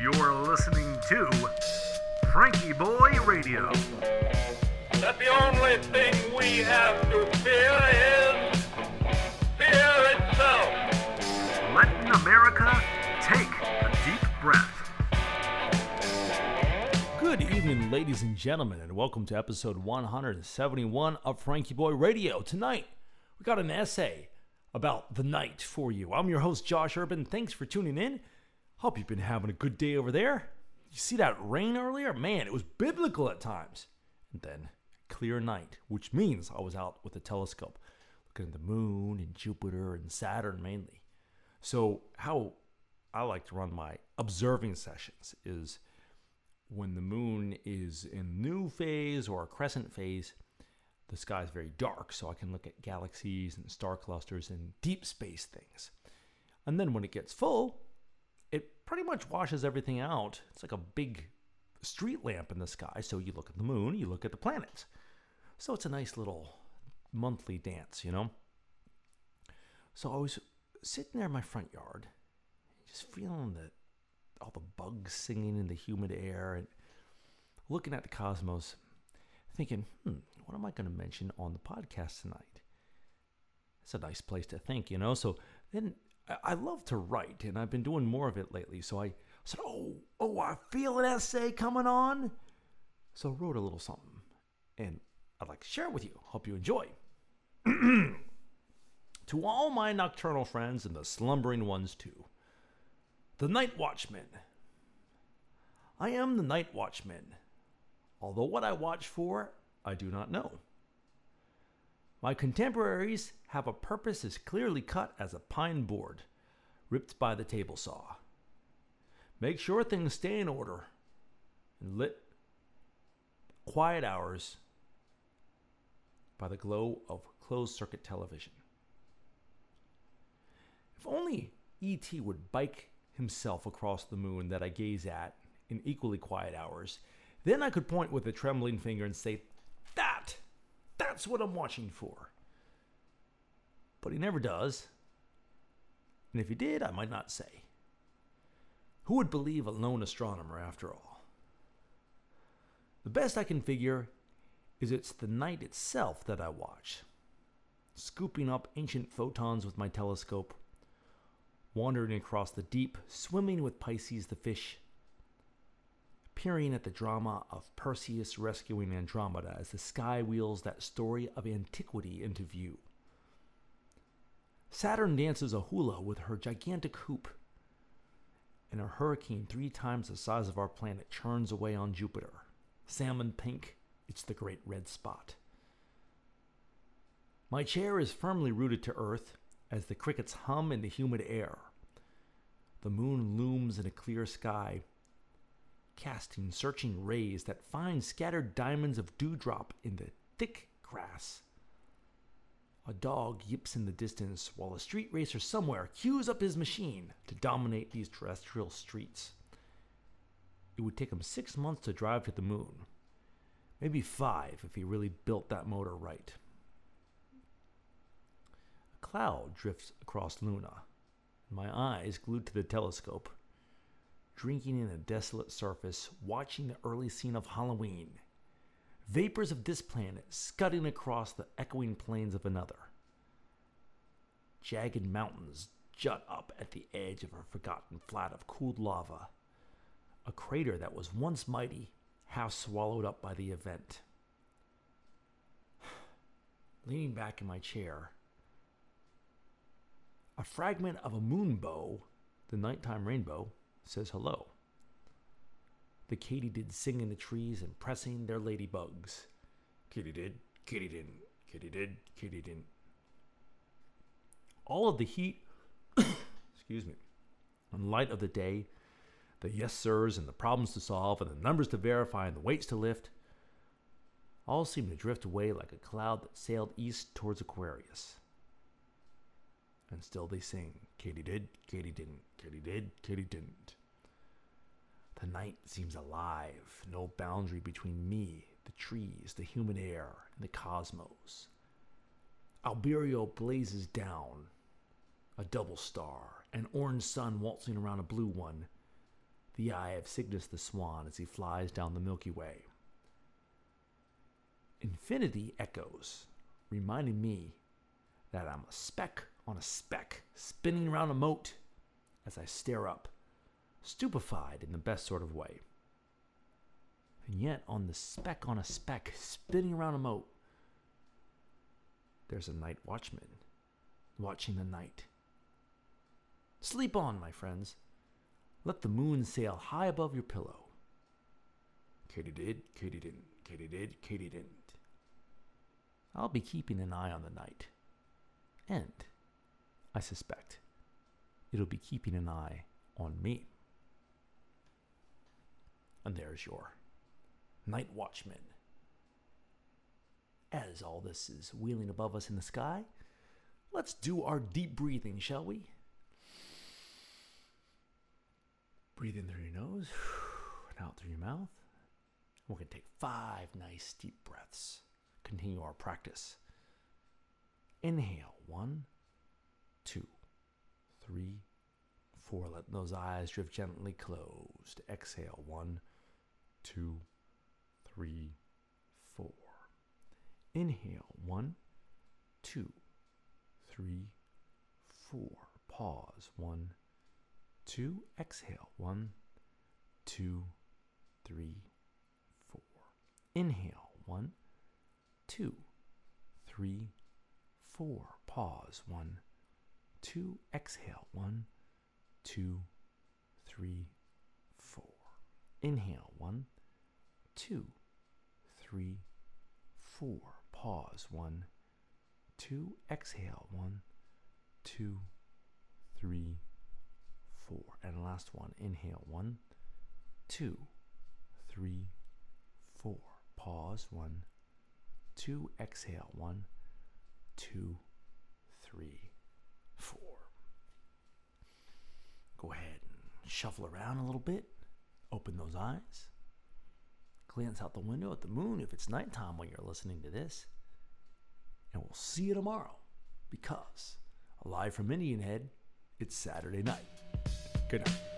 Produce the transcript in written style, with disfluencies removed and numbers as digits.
You're listening to Frankie Boy Radio. That the only thing we have to fear is fear itself. Letting America take a deep breath. Good evening, ladies and gentlemen, and welcome to episode 171 of Frankie Boy Radio. Tonight, we got an essay about the night for you. I'm your host, Josh Urban. Thanks for tuning in. Hope you've been having a good day over there. You see that rain earlier? Man, it was biblical at times. And then clear night, which means I was out with a telescope looking at the moon and Jupiter and Saturn mainly. So how I like to run my observing sessions is when the moon is in new phase or a crescent phase, the sky is very dark, so I can look at galaxies and star clusters and deep space things. And then when it gets full, it pretty much washes everything out. It's like a big street lamp in the sky. So you look at the moon, you look at the planets. So it's a nice little monthly dance, you know? So I was sitting there in my front yard, just feeling all the bugs singing in the humid air and looking at the cosmos, thinking, what am I going to mention on the podcast tonight? It's a nice place to think, you know? So then I love to write, and I've been doing more of it lately. So I said, oh, I feel an essay coming on. So I wrote a little something, and I'd like to share it with you. Hope you enjoy. To all my nocturnal friends and the slumbering ones too, the night watchman. I am the night watchman, although what I watch for, I do not know. My contemporaries have a purpose as clearly cut as a pine board, ripped by the table saw. Make sure things stay in order, and lit quiet hours by the glow of closed-circuit television. If only E.T. would bike himself across the moon that I gaze at in equally quiet hours, then I could point with a trembling finger and say, that's what I'm watching for. But he never does. And if he did, I might not say. Who would believe a lone astronomer after all? The best I can figure is it's the night itself that I watch, scooping up ancient photons with my telescope, wandering across the deep, swimming with Pisces the fish, peering at the drama of Perseus rescuing Andromeda as the sky wheels that story of antiquity into view. Saturn dances a hula with her gigantic hoop, and a hurricane 3 times the size of our planet churns away on Jupiter. Salmon pink, it's the great red spot. My chair is firmly rooted to Earth as the crickets hum in the humid air. The moon looms in a clear sky, casting searching rays that find scattered diamonds of dewdrop in the thick grass. A dog yips in the distance while a street racer somewhere cues up his machine to dominate these terrestrial streets. It would take him 6 months to drive to the moon. Maybe 5 if he really built that motor right. A cloud drifts across Luna, my eyes glued to the telescope, drinking in a desolate surface, watching the early scene of Halloween. Vapors of this planet scudding across the echoing plains of another. Jagged mountains jut up at the edge of a forgotten flat of cooled lava, a crater that was once mighty, half swallowed up by the event. Leaning back in my chair, a fragment of a moonbow, the nighttime rainbow, says hello. The katydids sing in the trees and pressing their ladybugs. Katydid, katydid, katydid, katydid. All of the heat, excuse me, and light of the day, the yes sirs and the problems to solve and the numbers to verify and the weights to lift, all seem to drift away like a cloud that sailed east towards Aquarius. And still they sing, katydid, katydid, katydid, katydid. The night seems alive, no boundary between me, the trees, the human air, and the cosmos. Albireo blazes down, a double star, an orange sun waltzing around a blue one, the eye of Cygnus the swan as he flies down the Milky Way. Infinity echoes, reminding me that I'm a speck on a speck, spinning around a moat as I stare up, stupefied in the best sort of way. And yet, on a speck, spinning around a moat, there's a night watchman watching the night. Sleep on, my friends. Let the moon sail high above your pillow. Katie did, Katie didn't, Katie did, Katie didn't. I'll be keeping an eye on the night. And I suspect it'll be keeping an eye on me. And there's your night watchman. As all this is wheeling above us in the sky, let's do our deep breathing, shall we? Breathe in through your nose and out through your mouth. We're going to take 5 nice deep breaths. Continue our practice. Inhale. 1, 2, 3, 4. Let those eyes drift gently closed. Exhale. 1, 2, 3, 4. Inhale. 1, 2, 3, 4. Pause. 1, 2. Exhale. 1, 2, 3, 4. Inhale. 1, 2, 3, 4. Pause. 1, 2. Exhale. 1, 2, 3, 4. Inhale. 1, 2, 3, 4. Pause. 1, 2. Exhale. 1, 2, 3, 4. And last one. Inhale. 1, 2, 3, 4. Pause. 1, 2. Exhale. 1, 2, 3, 4. Go ahead and shuffle around a little bit. Open those eyes. Glance out the window at the moon if it's nighttime when you're listening to this. And we'll see you tomorrow, because live from Indian Head, it's Saturday night. Good night.